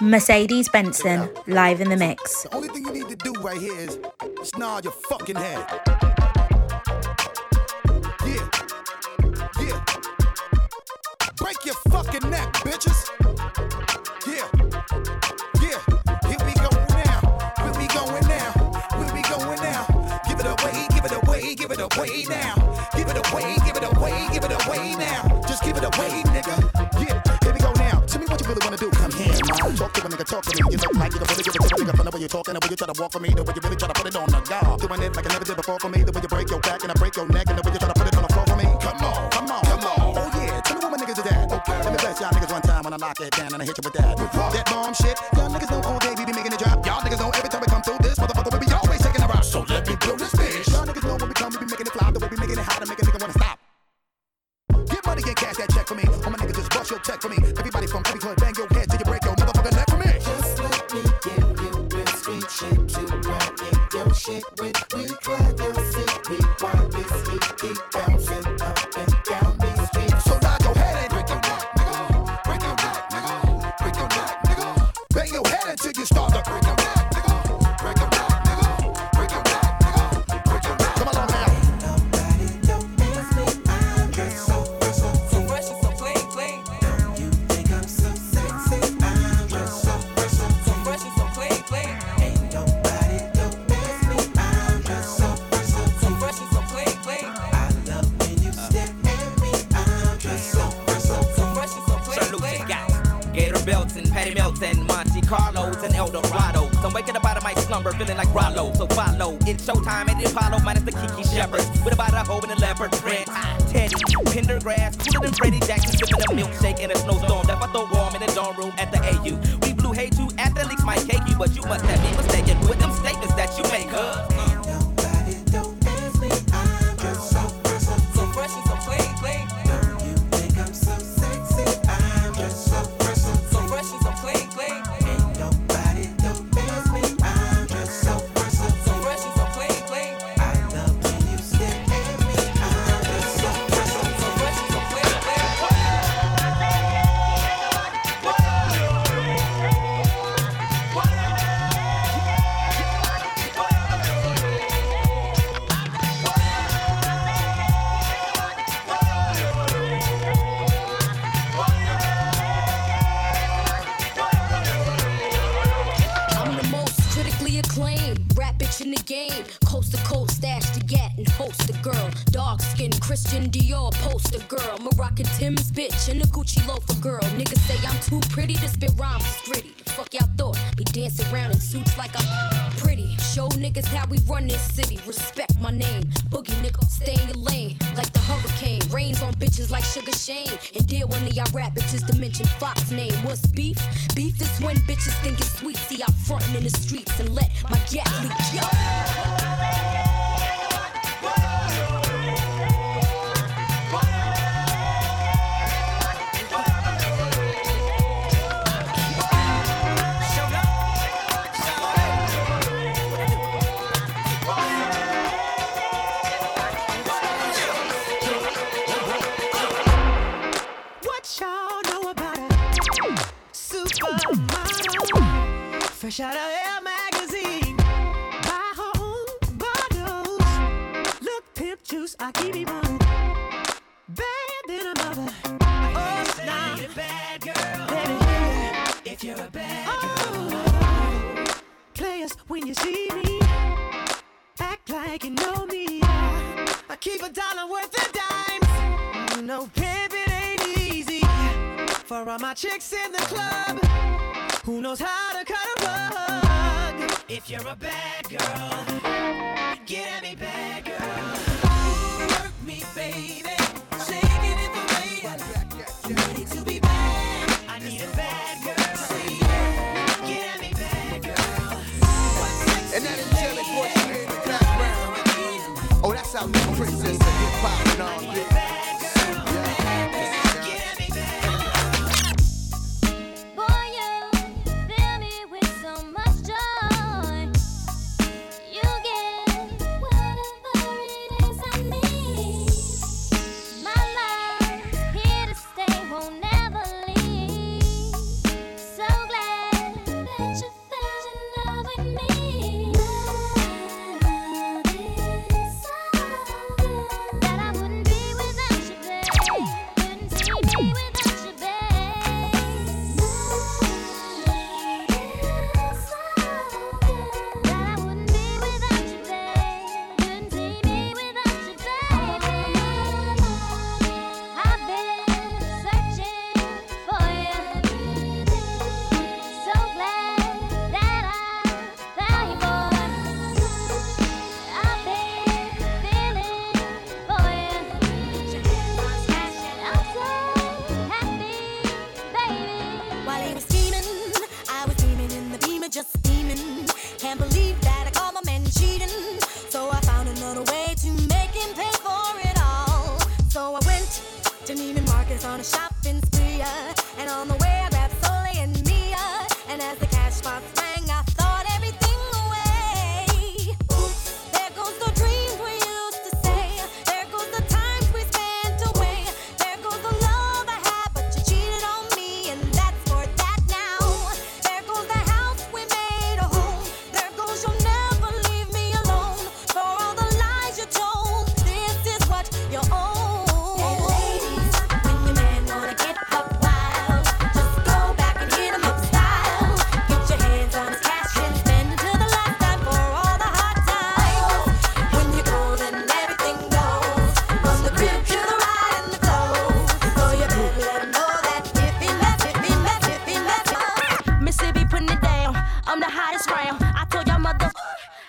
Mercedes Benson, live in the mix. The only thing you need to do right here is snarl your fucking head. Yeah, yeah. Break your fucking neck, bitches. Yeah, yeah. Here we go now. Here we going now. Here we going now. Give it away, give it away, give it away now. Give it away, give it away, give it away now. Just give it away, nigga. Yeah. Talk to a nigga, talk to me. You look like you can really give it to a nigga. From the way you talking, the way you try to walk for me, the way you really try to put it on the guard. Doing it like I never did before for me, the way you break your back and I break your neck, and the way you try to put it on the floor for me. Come on, come on, come on. Oh yeah, tell me what my niggas is that. Okay, let me bless y'all niggas one time when I knock it down and I hit you with that. That bomb shit, y'all niggas know all day we be making it drop. Y'all niggas know every time we come through this motherfucker we be always taking a rock. So let me blow this bitch. Y'all niggas know when we come we be making it fly, the way we making it hot and make a nigga wanna stop. Get money, get cash, that check for me. All my niggas just bust your check for me. Everybody from every club, bang your head till you break your motherfucking neck for me. Just let me give you real street shit to ride in your shit with. We try your seat, we want this heat, keep bouncing up and down these streets. So nod your head and break your neck, nigga. Break your neck, nigga. Break your neck, nigga. Bang your head until you start to break your neck, nigga. Break your neck, nigga. Break your neck, nigga. Break your neck. Come along now. Melton, Monte Carlos, and El Dorado. I'm waking up out of my slumber, feeling like Rollo. So follow, it's showtime at the Apollo, minus the Kiki Shepherds. With about a hoe and a leopard print. Teddy, Pendergrass, cooler than Freddie Jackson, sipping a milkshake in a snowstorm. That I throw warm in the dorm room at the AU. We blew hate you, athletes might cake you, but you must have been mistaken with them statements that you make, huh? is on a shopping spree, and on the way I grabbed Soleil and Mia, and as the cash box rang, I thought everything away. Oops, there goes the dreams we used to say, there goes the times we spent away, there goes the love I had, but you cheated on me, and that's for that now. There goes the house we made a home, there goes you'll never leave me alone, for all the lies you told, this is what you own.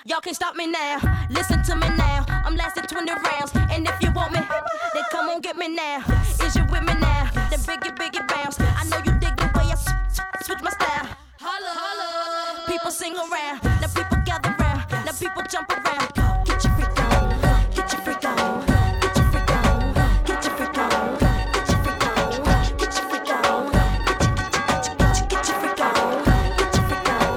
Y'all can't stop me now, listen to me now. I'm lasting 20 rounds, and if you want me, then come on get me now. Is you with me now? Then biggie bounce. I know you dig the way I switch my style. Holla, people sing around, now people gather round, now people jump around. Get your freak on, get your freak on, get your freak on, get your freak on, get your freak on, get your freak on, get your freak on, get your freak on, get your freak on.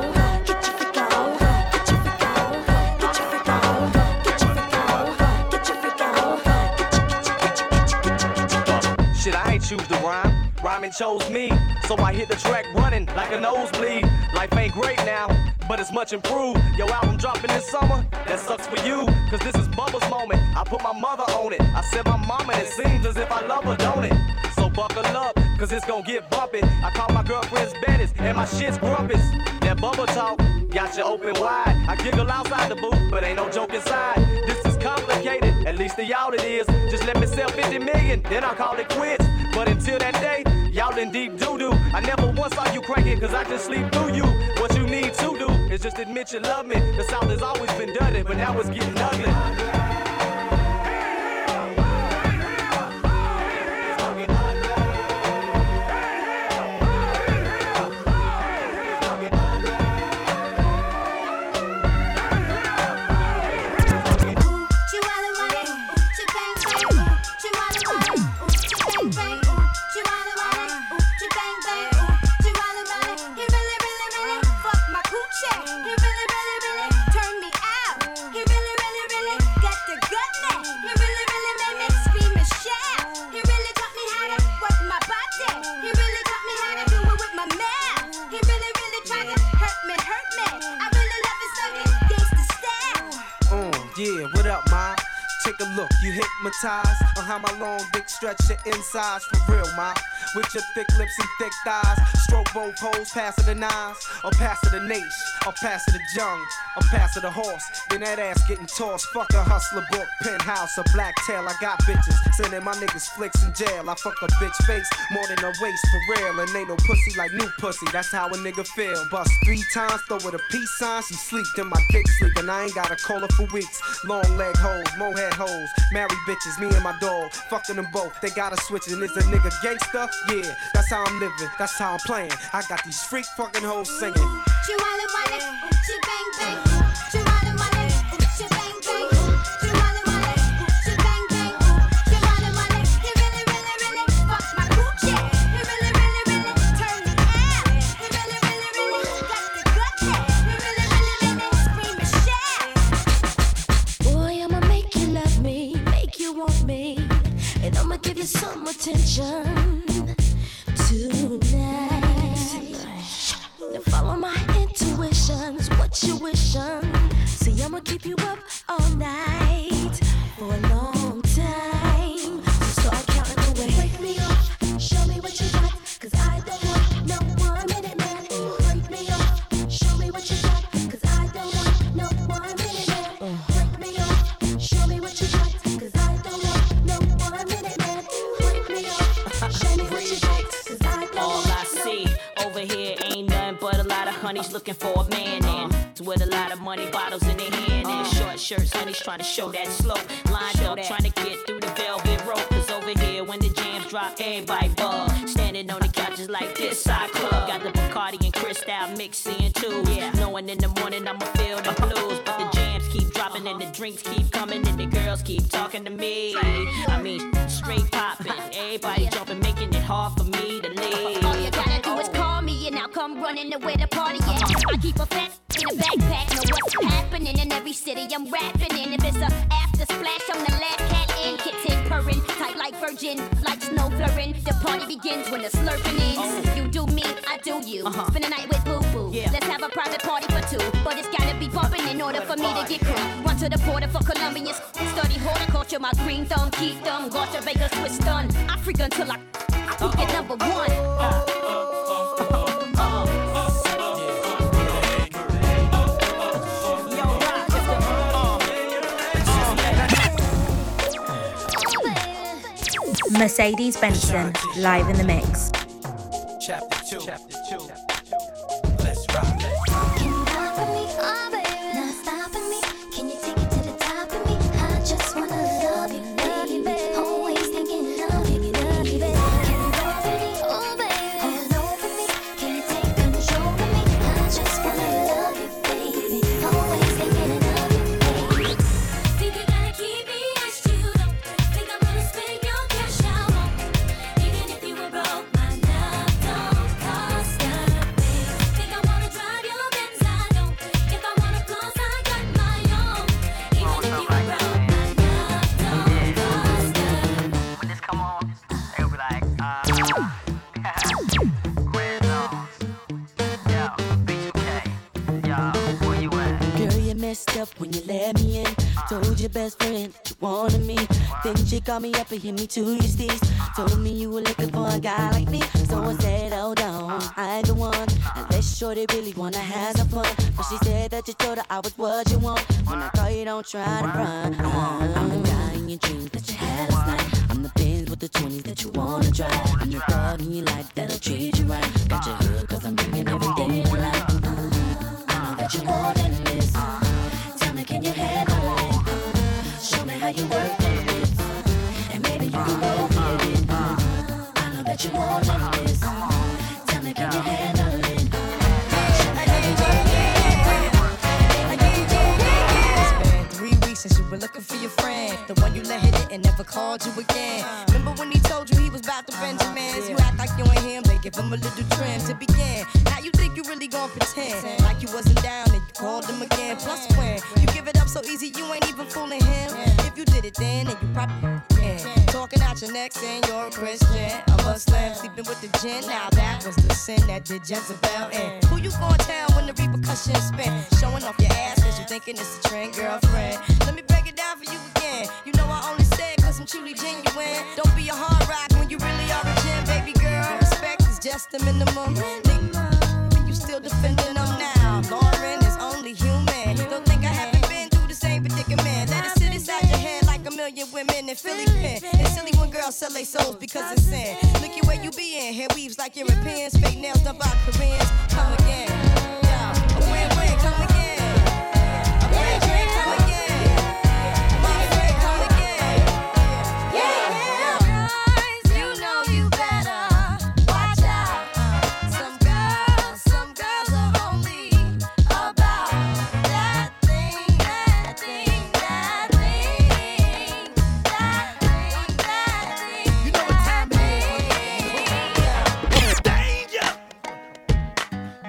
I ain't choose to rhyme, rhyming chose me, so I hit the track running like a nosebleed. Life ain't great now, but it's much improved. Your album dropping this summer, that sucks for you, cause this is Bubba's moment. I put my mother on it, I said my mama, and it seems as if I love her, don't it? So buckle up, cause it's gonna get bumpin'. I call my girlfriends bandits, and my shit's grumpus. That Bubba talk got you open wide. I giggle outside the booth, but ain't no joke inside. This is complicated, at least to y'all it is. Just let me sell 50 million, then I'll call it quits. But until that day, y'all in deep doo-doo. I never once saw you cranking, cause I just sleep through you. What you need to do is just admit you love me. The South has always been dirty, but now it's getting ugly. Look, you hypnotized on how my long dick stretch your insides for real, ma. With your thick lips and thick thighs, stroke both hoes, pass it the nines, or pass it the nace, or pass it the jung, or pass it the horse. Then that ass getting tossed. Fuck a hustler book, penthouse, a black tail. I got bitches sending my niggas flicks in jail. I fuck a bitch face more than a waist for real, and ain't no pussy like new pussy. That's how a nigga feel. Bust 3 times, throw it a peace sign. She sleeped in my dick sleep, and I ain't gotta call her for weeks. Long leg hoes, mohead hoes. Married bitches, me and my dog, fucking them both, they gotta switch it. And is a nigga gangsta? Yeah, that's how I'm living, that's how I'm playing. I got these freak fucking hoes singing. She wildin' wildin', she bang bang. She wildin' wildin', she bang bang. She wildin' wildin', she bang bang. She wildin' wildin', he really, really, really fucked my coochie. He really, really, really turned me out. He really, really, really got the gutsy. He really, really, really scream and shout. Boy, I'ma make you love me. Want me, and I'ma give you some attention tonight. Now follow my intuitions, what you wishing. See, I'ma keep you up all night for a long time. So start counting away. Wake me up, show me what you got, cause I don't want no 1 minute man. Wake me up, show me what you got, cause I don't want no 1 minute man. Wake me up, show me what you got. Honey's looking for a man and with a lot of money bottles in their hand and short shirts. Honey's trying to show that slow line up, trying to get through the velvet rope. Cause over here when the jams drop, everybody bug. Standing on the couches like this side club. Got the Bacardi and Cristal mixing too. Yeah, knowing in the morning I'ma feel the blues, but the jams keep dropping. popping and the drinks keep coming and the girls keep talking to me. I mean, straight popping, everybody jumping, making it hard for me to leave. All you gotta do is call me and I'll come running to where the party at. I keep a fat in a backpack, know what's happening in every city I'm rapping in. If it's a after splash, I'm the last cat in, kitten purring, tight like virgin, like snow blurring. The party begins when the slurping ends. Oh. You do me, I do you. Spend the night with boo-boo. Yeah. Let's have a private party for two, but it's gotta be bumping in order for me to get cool. Run to the border for Colombians, study horticulture, my green thumb, key thumb, Gotcha Vegas twist done. I freak until I get number one. Mercedes Benson, live in the mix. Chapter 2. Let's rock. Can you rock with me? Oh, baby. Not stopping me. Can you take it to the top of me? I just wanna love you, baby. Always thinking love you, baby. Can you rock with me? Oh, baby. All over me. Can you take control of me? I just wanna love you, baby. Always thinking love you, baby. Think you gotta keep me as you don't. Think I'm gonna spend your cash out on. Even if you were broke. Up when you let me in, told your best friend you wanted me. Then she called me up and hit me to your steez. Told me you were looking for a guy like me. So I said, hold on, I ain't the one. Unless shorty really wanna have some fun. But she said that you told her I was what you want. When I call you, don't try to run. I'm the guy in your dreams that you had last night. I'm the Benz with the 20s that you wanna drive. I'm the thug in your life that'll treat you right. Got your hood 'cause I'm bringing everything you like. I know that you more than this. Can you handle it? Show me how you work it. And maybe you can go with it. I know that you want this. Tell me, can you handle it? It's been 3 weeks since you were looking for your friend, the one you let hit it and never called you again. Remember when he told you he was about to Benjamins? You act like you ain't him, they give him a little trim to begin. Now you think you really gon' pretend like you wasn't down and you called him again. Plus when you give it up so easy, you ain't even fooling him. If you did it then you probably can. Talking out your neck saying you're a Christian, a Muslim, sleeping with the gin. Now that was the sin that did Jezebel in. Who you gon' tell when the repercussions spin? Showing off your ass 'cause you thinking it's a trend, girlfriend. Let me break it down for you again. You know I only say it 'cause I'm truly genuine. Don't be a hard rock when you really are a gin, baby girl. Respect is just the minimum. Nigga, you still defending them now. Lauren is only human. Don't think I haven't been through the same predicament. Let it sit inside your head like a million women in Philly pen. It's silly when girls sell their souls because it's sin. Look at where you be in. Hair weaves like Europeans. Fake nails done by Koreans. Come again. A win-win. Come again. A win-win. Come again. A win-win. Come again. Yeah. Guys, you know you better watch out. Some girls are only about that thing. You know what time it is.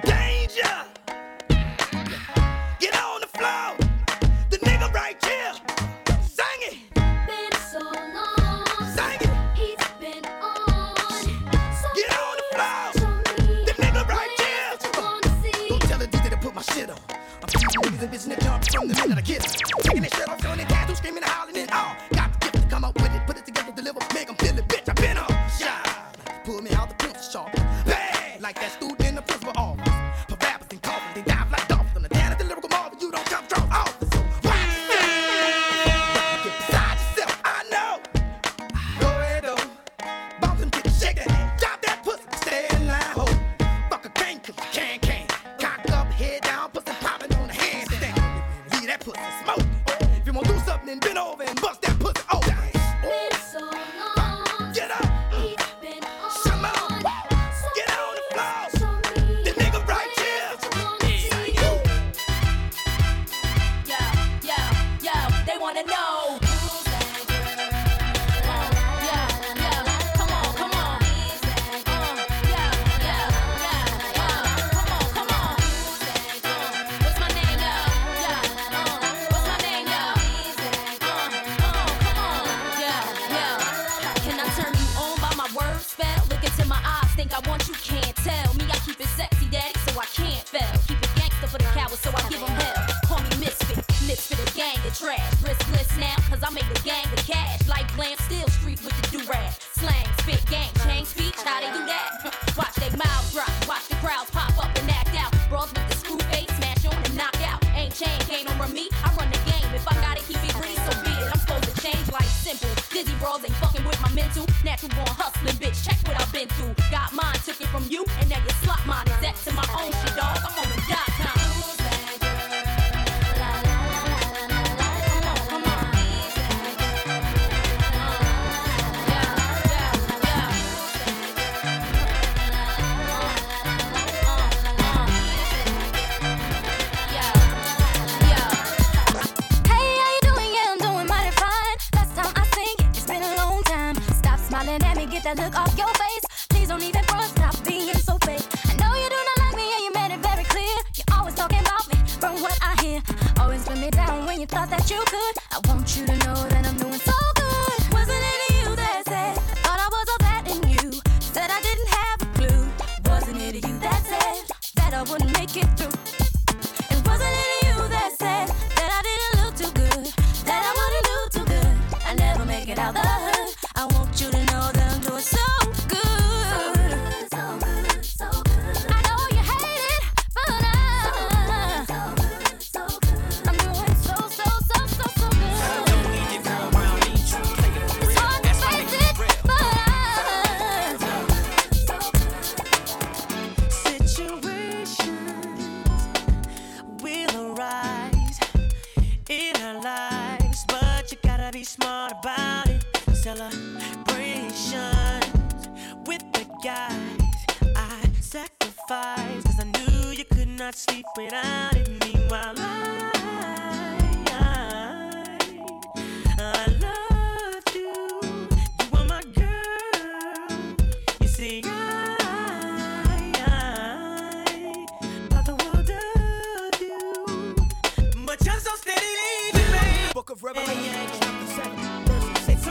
Danger! mental, natural born hustling, bitch. Check what I've been through. Got mine, took it from you, and now you slot mine. That to my own shit, dog. I'm on the dot com. That look off your face. Please don't even front, stop being so fake. I know you do not like me and you made it very clear. You're always talking about me from what I hear. Always put me down when you thought that you could. I want you to know that I'm doing so good. Wasn't it you that said I thought I was all that in you? Said I didn't have a clue. Wasn't it you that said that I wouldn't make it through? And wasn't it you that said that I didn't look too good, that I wouldn't do too good? I never make it out the hood. I want you to know that I'm doing so good. Sleep without it. Meanwhile, I love you. You are my girl. You see, I thought the world of you, but you're so steady leaving me. Book of Revelation, chapter 7, verse 6.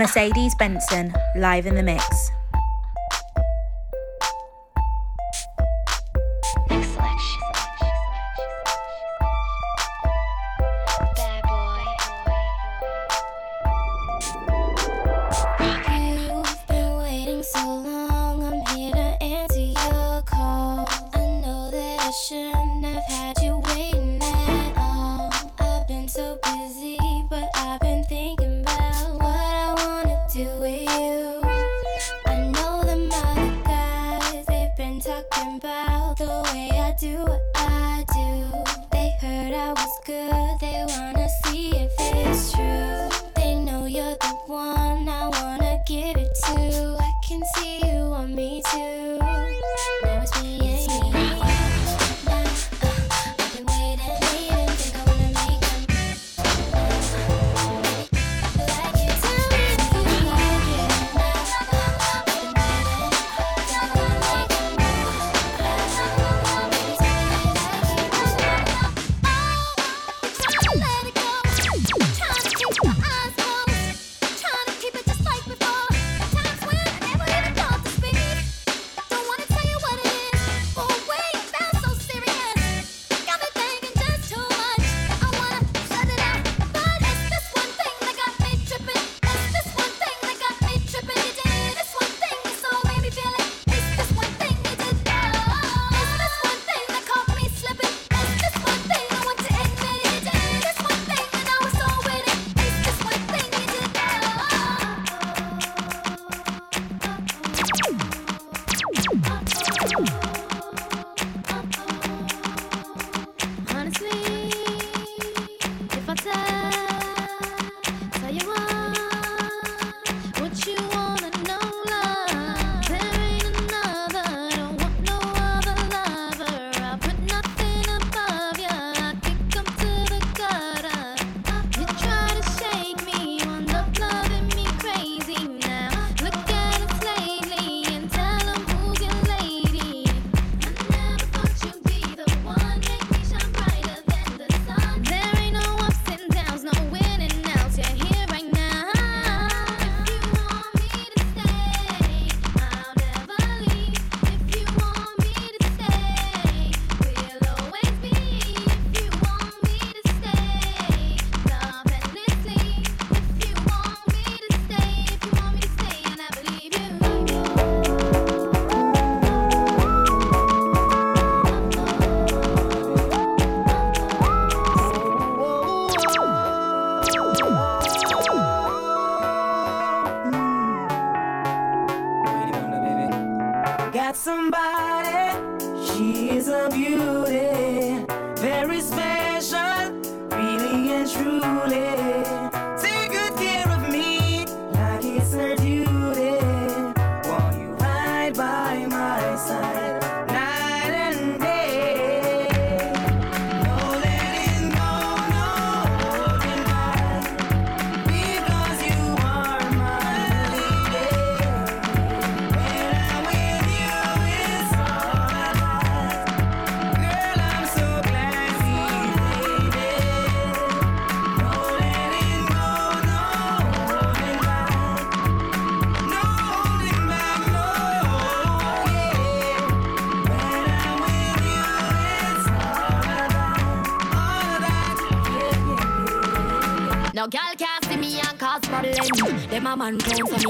Mercedes Benson, live in the mix.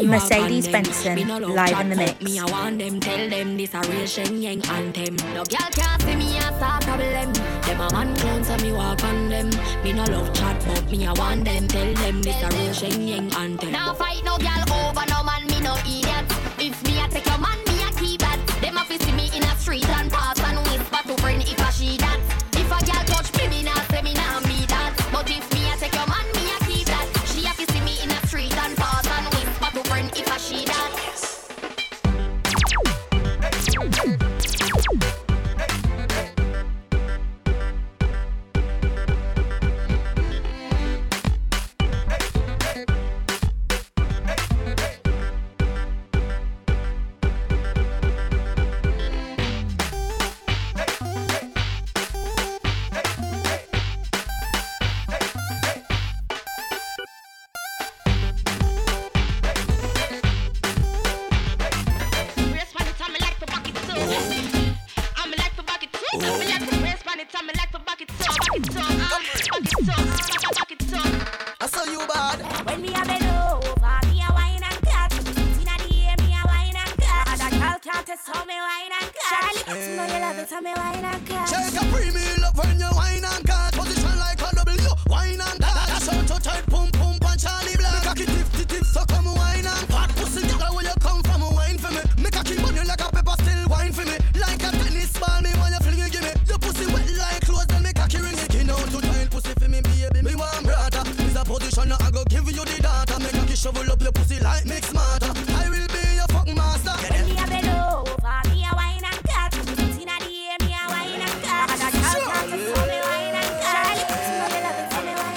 Mercedes Benson, live in the mix. Me, I want them, tell them this a real Shen Yang anthem. No girl can't see me as a problem. Them a man clown, so me walk on them. Me no love chat, but me I want them, tell them this a real Shen Yang anthem. Now fight no girl over no man, me no idiot. If me I take your man, me I keep that. Them a see me in a street and pass and whisper to friend if I she that. If a girl touch me, me nah say me nah be that. But if me I take your man, me I keep that. She a see me in a street and pass. So now you love it, tell me wine and cut. Shake your premium love when you wine and cut. Position like a W, wine and cut. That's how to tight, pump, pump, and Charlie Black. Make a key, tip, tip, so come wine and cut. Pussy, girl, where you come from, wine for me. Make a key, money like a pepper, still wine for me. Like a tennis ball, me when you fling it, give me. Your pussy wet like clothes, then make a key ring. Skin out to tight, pussy for me, baby. Me one brother. This a position, now I go give you the data. Make a key, shovel up your pussy like mixed matter. I will be your fucking master. Get me a below, me a wine and cut. Pussy na the air, me a wine and cut. And I can't stop me wine and cut.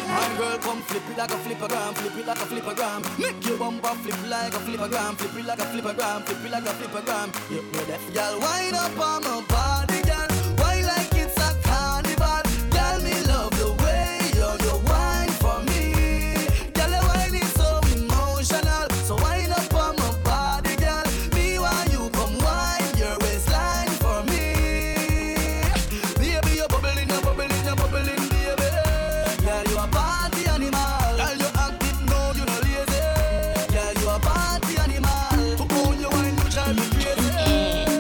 One girl come flip it like a flippergram, flip it like a flippergram. Make your bumper flip like a flippergram, flip it like a flippergram, flip it like a flippergram. You know that y'all wine up on my body, y'all. Why like it's a carnival? Y'all me love the way you wine for me. Y'all wine is so emotional, so wine up on my body, y'all. Me while you come wine your waistline for me. Baby, you're bubbling, you're bubbling, you're bubbling, baby. Girl, you a party animal. Girl, you active, no, you no lazy. Girl, you a party animal. To own your wine, you drive me crazy.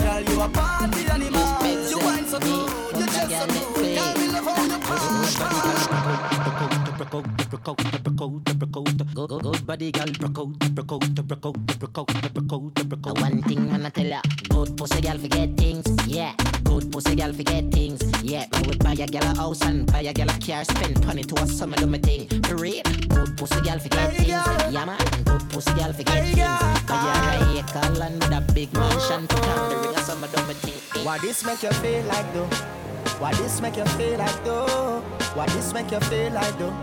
Girl, you a party animal. You wine so good, you just so good. Girl, we love all your party. Go, go, go, buddy, girl. One thing I'ma tell ya. Good pussy girl forget things, yeah. Good pussy girl forget things, yeah. I would buy a girl a house and buy a girl a car. Spend money to a summer do my thing. For real, good pussy girl forget things, yeah man. Good pussy girl forget things. Buy a acre land with a big mansion. Put on the real summer do my thing. Why this make you feel like though? Why this make you feel like though? Why this make you feel like though?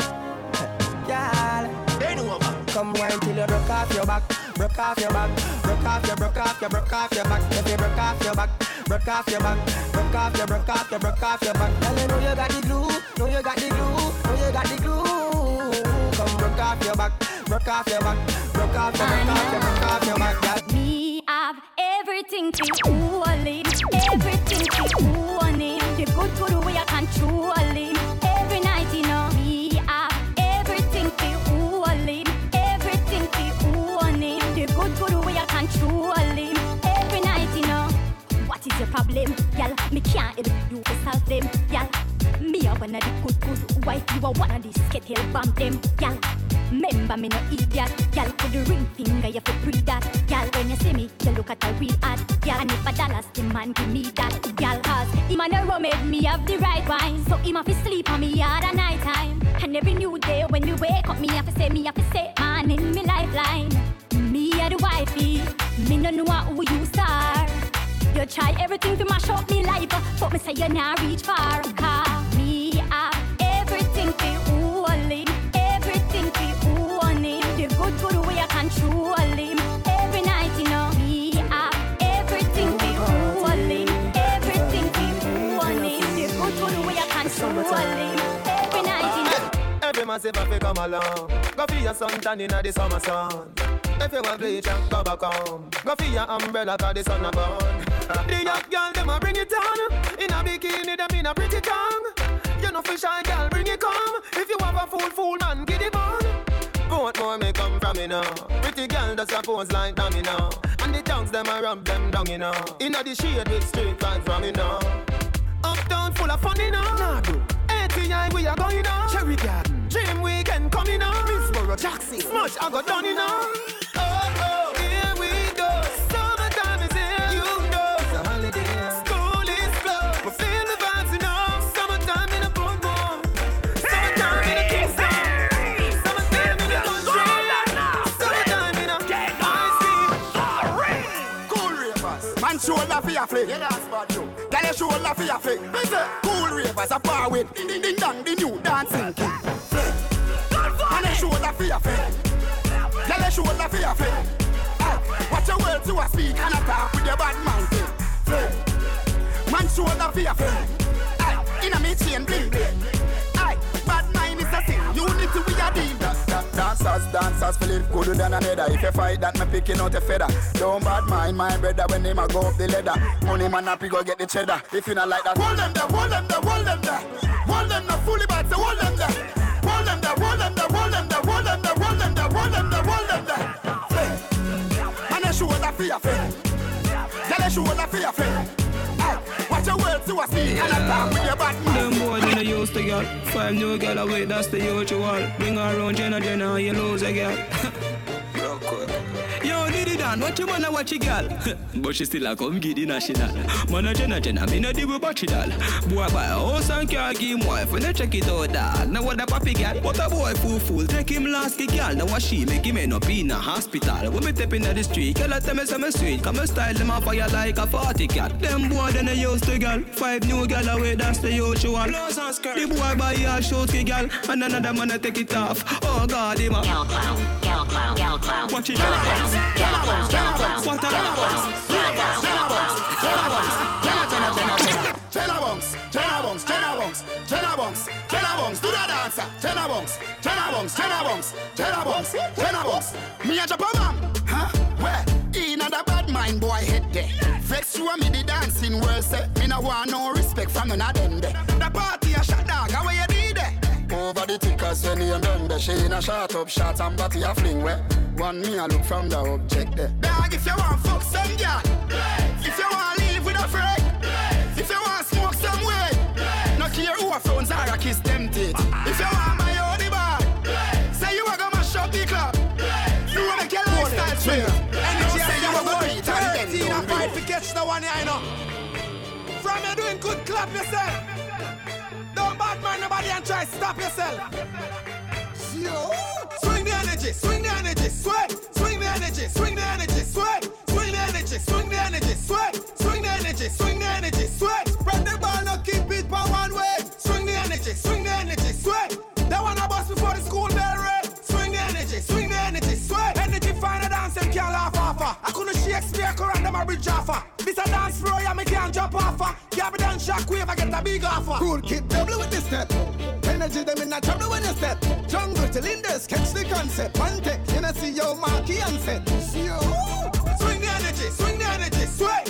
Girl, they know about. Come wine till you broke off your back. Broke off your back, broke off your, broke off your, broke off your back. If you broke off your back, broke off your back, broke off your, broke off your, broke off your back. Tell you know you got the glue, know you got the glue, know you got the glue. Come broke off your back, broke off your back, broke off your, broke off your, broke off your back. Me have everything to do, lady. Everything to do, name. The good good way I control, lady. Every night you know. Me have everything to do, lady. Everything to do. Good way I control him. Every night, you know. What is your problem? Y'all, me can't help you to solve them. Y'all, me a one of the good wife. You are one of the skittle bomb them. Y'all, remember me no idiot. Y'all, for the ring finger, you for pre that. Y'all, when you see me, you look at a real ad. Y'all, and if a dollar's the man give me that. Y'all, cause him a never made me have the right wine. So him a fi sleep on me all the night time. And every new day when me wake up, me a fi say, man in me lifeline. Me a the wifey, me no know who you are. You try everything to mash up me life, but me say you not reach far. Cause me have everything to hold him, everything to own him. The good good way I control him. Every night you know me have everything to hold him, everything to own him. The good good way I control him. Every night you know. Every man say papi come along, go feel your sun tan inna the summer sun. If you want bleach and go back home, go for your umbrella cause the sun a burn. The young girl, them a bring it down. In a bikini, them in a pretty tongue. You know fish and girl, bring it come. If you have a fool, fool man, get it on. Both more may come from me now. Pretty girl does her pose like dummy now. And the tongues, them a rub them down, you know. In the shade with straight lines from me now. Uptown full of fun, you know. Nah, do. ATI, we are going now. Cherry Garden, Dream Weekend coming now. Miss Jackson, Smush, I got done, you know. Oh, oh, here we go. Summertime is here, you know. It's a holiday. School is closed. We feel the vibes, you know. Summertime in a boom boom. Summertime in a Kingston. Summertime in a country. Summertime in a IC. Cool ravers. Man, show love for your flick. Yeah, that's bad joke. Tell you show love for your flick. Cool ravers are far away. Ding ding ding dong, the new dancing king. And they show love for your flick. Tell the show la fear flip. Watch your words you a speak and a talk with your bad man flip. Man show la fear flip. Inna me chain bling bling. Bad mind is a sin. Unity we a deal. Dancers Philip gooder than another. If you fight that me picking out a feather. Don't bad mind my brother when they ma go up the ladder. Money man happy go get the cheddar. If you not like that, hold them there, hold them there, hold them there, hold them there fully bad, so hold them there. Roll them there, roll them there, roll them there, roll them there, roll them there, roll them there, roll them there. And they show the fear, fear. They show the fear, fear. your world to us, and I talk with your bad man. Them boys in the used to girl. 5 new girl away, that's the usual. Bring her around, Jenna, you lose a girl. What you wanna watch a girl? But she still a come giddy national. Man a Jenna, me no deal with batch it all. Boy buy a house and car, give him wife, when they check it out dog. Now what a papi girl? What a boy fool, take him last kick girl. Now what she make him end up in a hospital. When me step in the street, girl a tell me some sweet. Come and style them a fire like a 40 cat. Them boy then a used to girl. 5 new girl away, that's the usual. The boy buy a short kick girl, and another man a take it off. Oh God, him a girl clown. Watch it, girl clown. Tenabongs, do the dancer. Tenabongs. Me a Japan man, huh? Where? In a bad mind boy head there. Flex you and me the dancing worse. Me no want no respect from none of them there. The party a shot dog, how you did it? Over the tickers when you done there. She in a shot up shot and body a fling where. Want me, I look from the object there. Dog, if you want fuck some girl, if you want live with a friend, if you want smoke some weed, no care who a phones are, I kiss them teeth. If you want my own bar, say you are gonna mash up the club. You wanna make your lifestyle fair. And if you say you are gonna eat and then don't fight to catch the one I know. From you doing good, clap yourself. Don't bad man nobody and try to stop yourself. Swing the energy, swing the energy, sweat. Spread the ball, no keep it by one way. Swing the energy, sweat. That one I bust before the school bell ring. Swing the energy, sweat. Energy find a dance and can't laugh off. I couldn't Shakespeare, correct them a bridge offer. This a dance floor, yeah, me can't jump off. Can't be done shockwave, I get a big offer. Cool kid, double with this step. Energy, them in a trouble when you step. Jungle till in this, catch the concept. One take, you know, see your marquee and set. Swing the energy, sweat.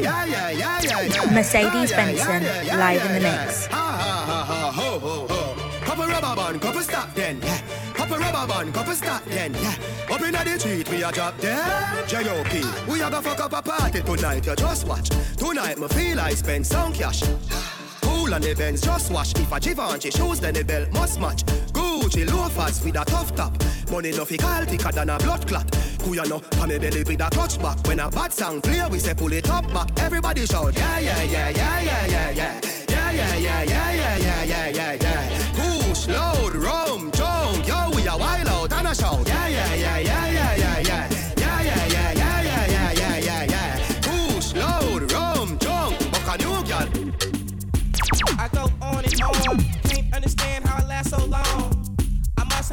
Yeah. Mercedes Benson, live in the mix. Copper rubber band, copper stop then. Up in the street, we a drop then. J.O.P. We a go fuck up a party tonight, you just watch. Tonight, me feel I spend some cash. Cool on the Benz, just wash. If a Givenchy shoes, then the belt must match. Gucci loafers with a tough top. Money no fi call thicker than a blood clot. Kuya no, pa me belly with a clutch back. When a bad sound clear, we say pull it up back. Everybody shout, yeah. Yeah. Push, load, rum, junk, yo, we a wild out and a shout. Yeah. Push, load, rum, junk, buck a new girl. I go on and on, can't understand how I last so long. I must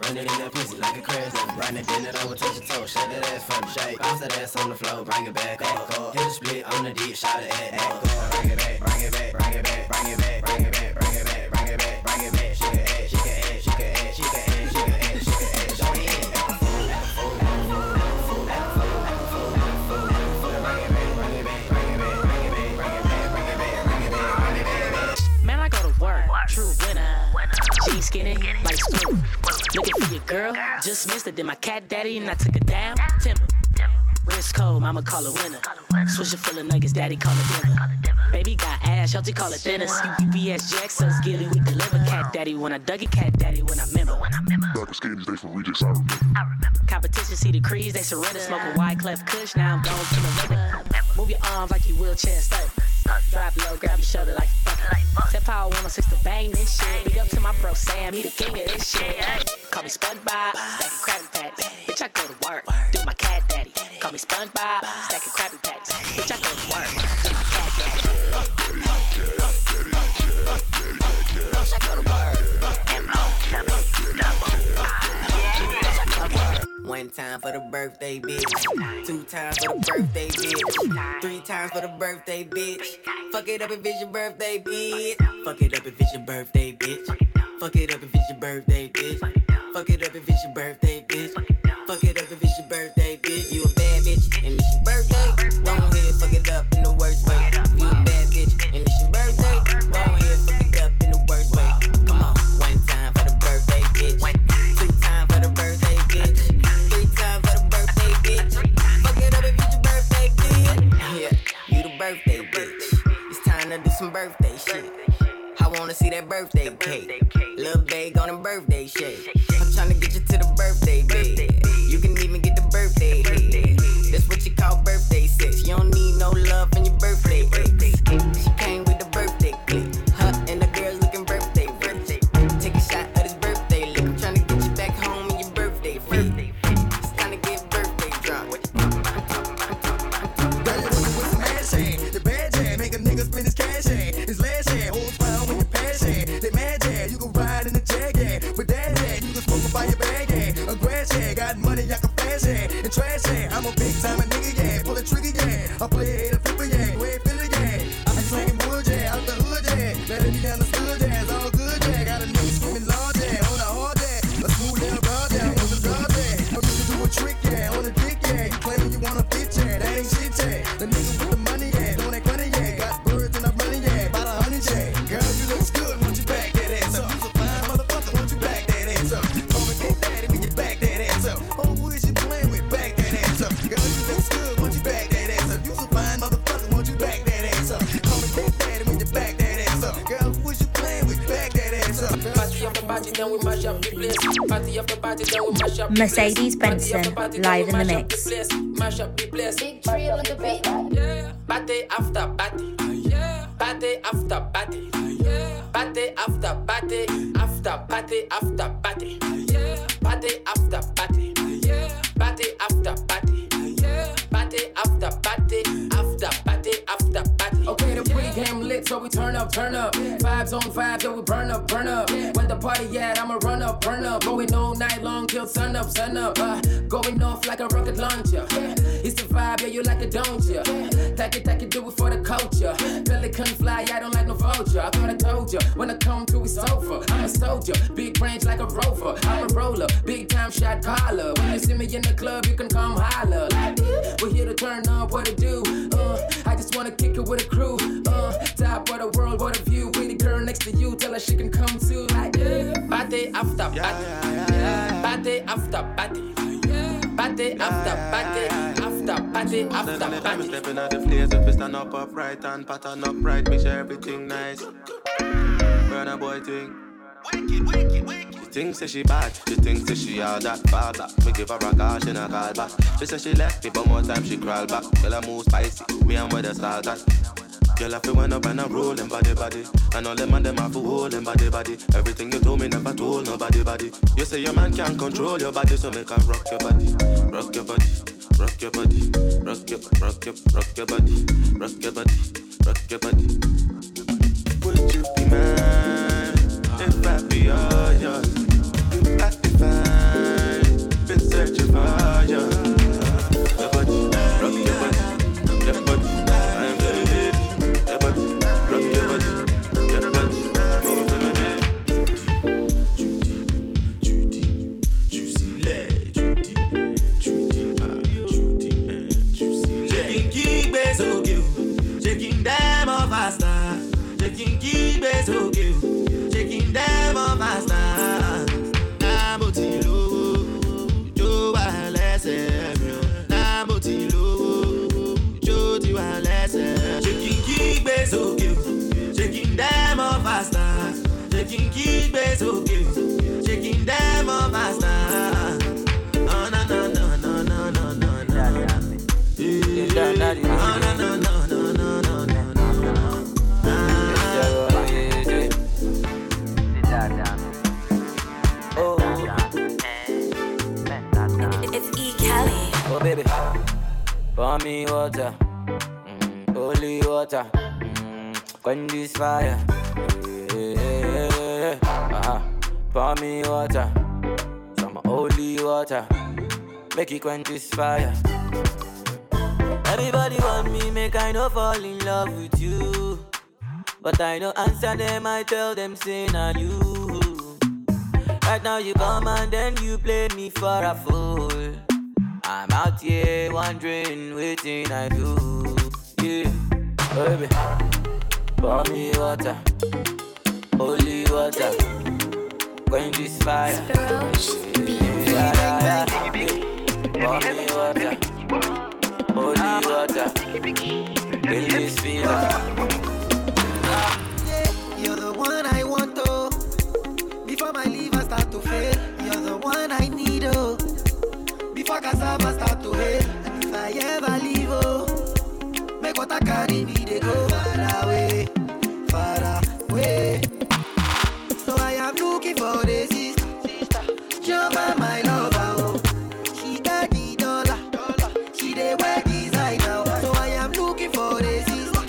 Running in that pussy like a crazy. Running, bend it over, touch your toe. Shut that ass from the shake. Bounce that ass on the floor, bring it back up. Hit the split on the deep, shot it at that. Bring it back. Shake it. She skinning like spoon. Looking for your girl, just missed it. Then my cat daddy and I took it down. Timber. Wrist cold, mama call her winner. Swisher full of nuggets, daddy call it dinner. Baby got ass, healthy call it dinner. UPS Jackson's gilly with the liver. Cat daddy when I dug it, cat daddy when I remember. Like skaters, they from Regis, I remember. Competition, see the crease, they surrender. Smoke a wide cleft kush, now I'm gone from the river. Move your arms like you wheelchair stuck. Drop low, grab your shoulder like fuck. Step power 106 to bang this shit. Big up to my bro Sam, he the king of this shit. Call me Spud Bob, crab fat. Bitch, I go to work, do my cat daddy. Call call me SpongeBob. Stacking Krabby Patties. Bitch, I can't work. Bitch, I can't work. One time for the birthday, bitch. Two times for the birthday, bitch. Three times for the birthday, bitch. Fuck it up if it's your birthday, bitch. Fuck it up if it's your birthday, bitch. Fuck it up if it's your birthday, bitch. Fuck it up if it's your birthday, bitch. Fuck it up if it's your birthday, bitch. You a bad bitch and it's your birthday. Go ahead, fuck it up in the worst way. You a bad bitch and it's your birthday. Go ahead, fuck it up in the worst way. Come on, one time for the birthday, bitch. Two time for the birthday, bitch. Three time for the birthday, bitch. Fuck it up if it's your birthday, bitch. Yeah, you the birthday, bitch. It's time to do some birthday shit. I wanna see that birthday cake. Lil' Babe on a birthday shake. I'm tryna get you to the birthday bed. You can even get the birthday head. That's what you call birthday sex. You don't need no love in your birthday ex. She came with the birthday clip. Her and the girls looking birthday rich. Take a shot of this birthday lick. I'm tryna get you back home in your birthday fit. It's time to get birthday drunk. Girl, you want with the ass hand. The bad jam, make a nigga spend his cash hand. His last hand, hold fire with your passion. That mad jam, you can ride in the jag hand. With that hand, you can smoke up by your bag hand. A grass hand, got money, I can flash hand. And trash hand, I'm a big time nigga, yeah. Pull a trigger, yeah. I play it, a flipper, yeah. Way it filler, yeah. I be slanging wood, yeah. Out the hood, yeah. Let it be down the hood, yeah. It's all good, yeah. Got a nigga screaming loud, yeah. On a hard, yeah. A smooth little broad, yeah. On the dog, yeah. I'm used to do a trick, yeah. On the dick, yeah. Claiming you want a bitch, yeah. That ain't shit, yeah. The nigga with the money, yeah. Don't act funny, yeah. Got birds and I'm running, yeah. J. Girl, you look good, won't you back that ass up? You's a fine motherfucker, won't you back that ass up? Call me Big Daddy, when you back that ass up. Oh, who is you playing with? Back that ass up. Girl, you look good, won't you back that ass up? You's a fine motherfucker, won't you back that ass up? Call me Big Daddy, when you back that ass up. Girl, who is you playing with? Back that ass up. Party up the party, then we mash up the place. Party up the party, then we mash up the place. Mercedes Benson, live in the mix. Mash up the place. Big tree on the beat. Yeah. Party after party. Party after party, party after party, after party after party, party after party, party after party, party after party, after party after party. Okay, the pregame lit, so we turn up, turn up. Vibes on vibes, so we burn up, burn up. When the party at, I'ma run up, burn up. Going all night long till sun up, sun up. Going off like a rocket launcher. It's the vibe, yeah, you like it, don't ya? Take it, do it for the culture. Billy couldn't fly, I don't like no vulture. I thought I told ya, when I come through, it's over. I'm a soldier, big range like a rover. I'm a roller, big time shot caller. When you see me in the club, you can come holler. Like, we're here to turn up, what to do? I just wanna kick it with a crew. Top of the world, what a view. With the girl next to you, tell her she can come too. Like, party after party, party after party, party after party. Party after party. I'm stepping out the place. If we stand up upright and pattern upright, make sure everything nice. Burn a boy thing. Wicked. She thinks that she bad. She thinks that she all that bad. We give her a call, she not call back. She said she left me, but more time she crawl back. Girl, I move spicy. We ain't with the stars that. Girl, I feel when up and I'm rolling body. And all them and them have a holding body. Everything you told me never told nobody. You say your man can't control your body, so make her rock your body. Rock your body, rock your body. Rock your body. Rock your body, rock your body. Would you be mine if I be all yours? I'd be fine, been searching for you. Pour me water, holy water, quench this fire. Pour me water, some holy water, make it quench this fire. Everybody want me, make I no fall in love with you. But I no answer them, I tell them, say na you. Right now you come and then you play me for a fool. I'm out here wondering, waiting I do. Yeah, baby, pour me water, holy water, quench this fire. Pour me water, holy water, quench this fever. You're the one I want, oh. Before my liver start to fail, you're the one I need, oh. Before cassava start to fail, and if I ever leave, oh, make what I carry me, they go far away, far away. So I am looking for the sister, jump on my lover, oh. She got the dollar, she the way designer, oh. So I am looking for the sister,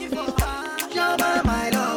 jump on my lover.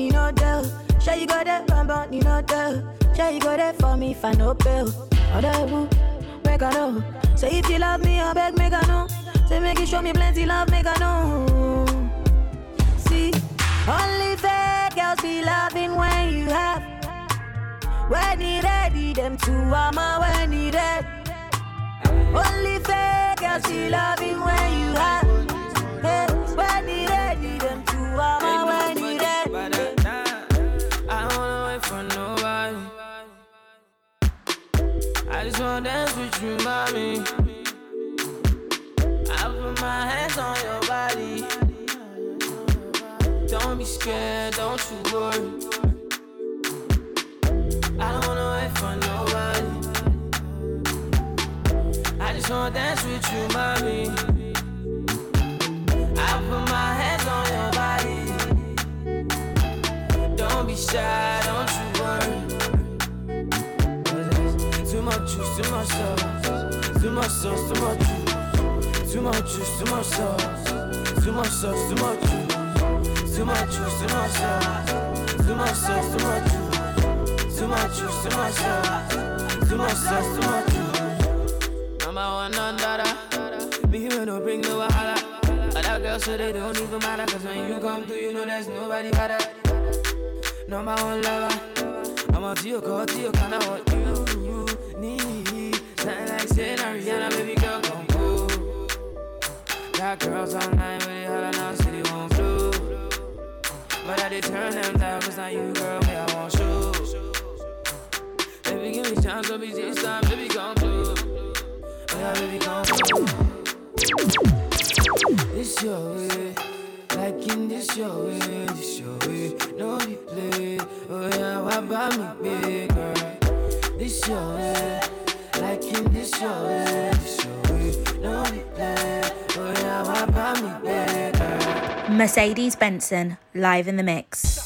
Too much juice, too much sauce, too much sauce, too much, too much, too much sauce, too much sauce, too much, too much, too much sauce, too much sauce, too much. Number one on dada, me here no bring no wahala. Other girls so they don't even matter, 'cause when you come through, you know there's nobody better. Number one lover, I'm a deal, call deal, kinda what you need. Sound like Santa Rihanna, baby girl, come through. Got girls online, but they hollin' out, so they won't flow. But I did turn them down, 'cause now you, girl, me, I won't shoot. Baby, give me chance, don't be this time, baby, come through. Oh yeah, baby, come through. It's your way, like in this your way, no replay. Oh yeah, why buy me big, girl? This your way, like in this your way, no replay. Mercedes Benson, live in the mix.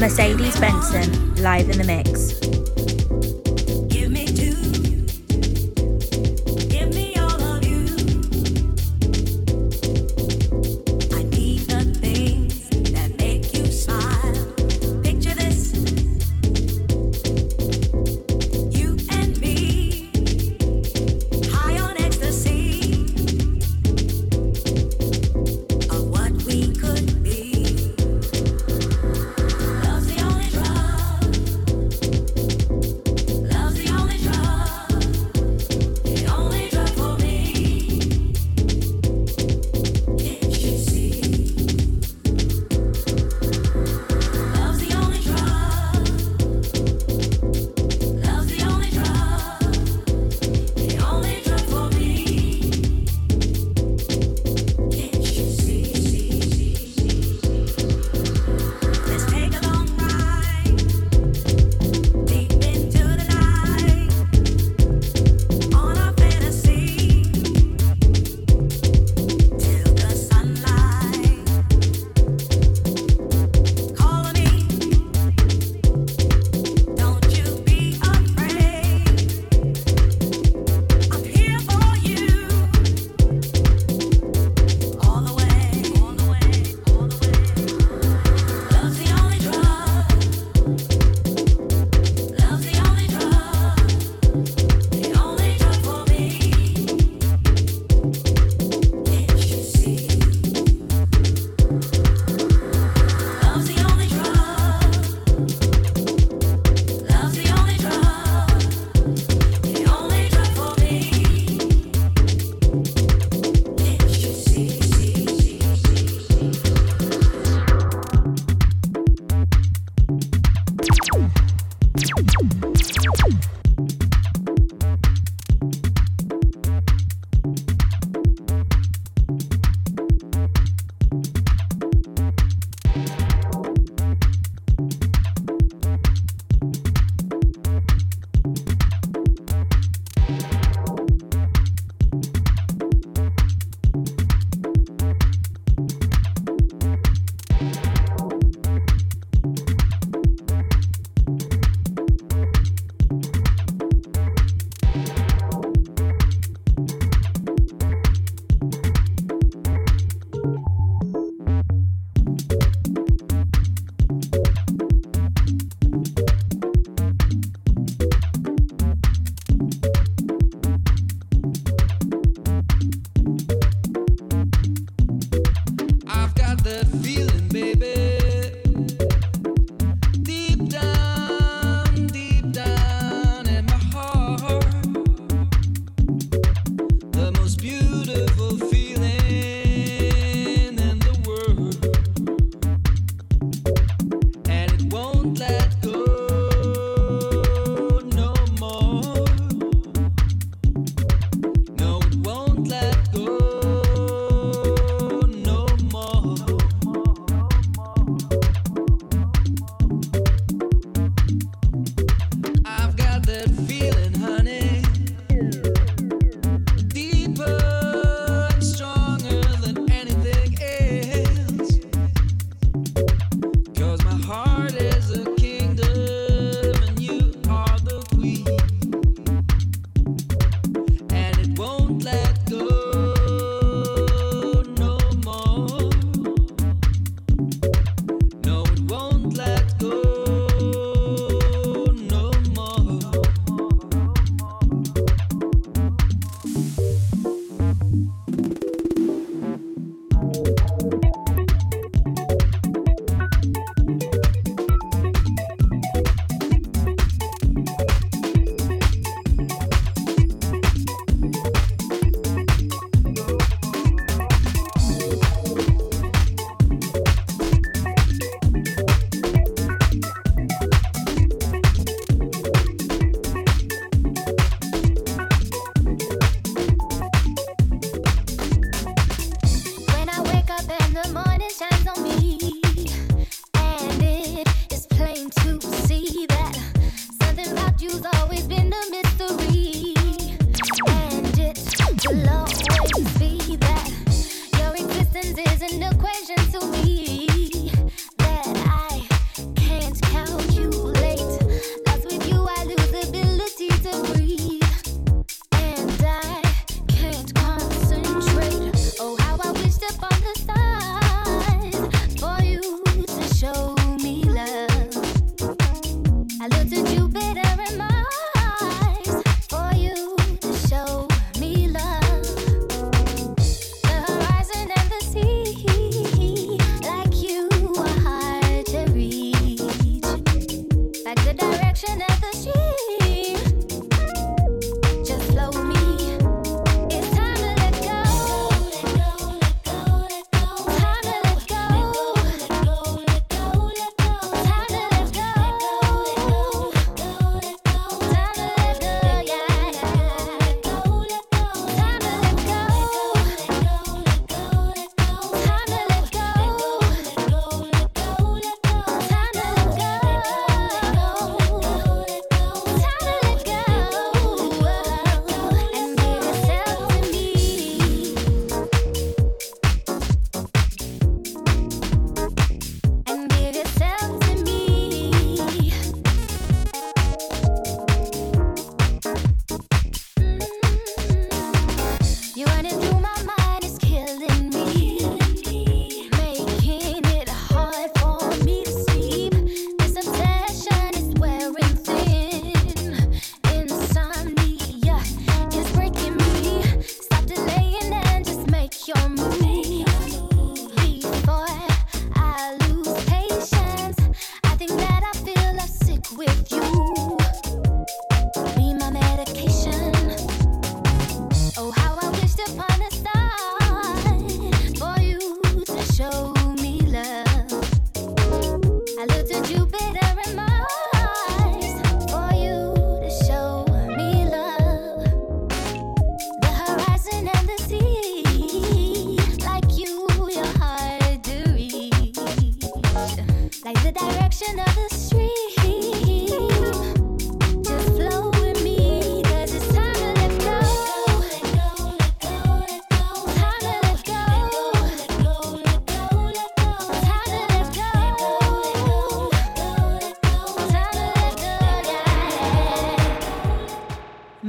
Mercedes Benson, live in the mix.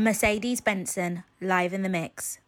Mercedes Benson, live in the mix.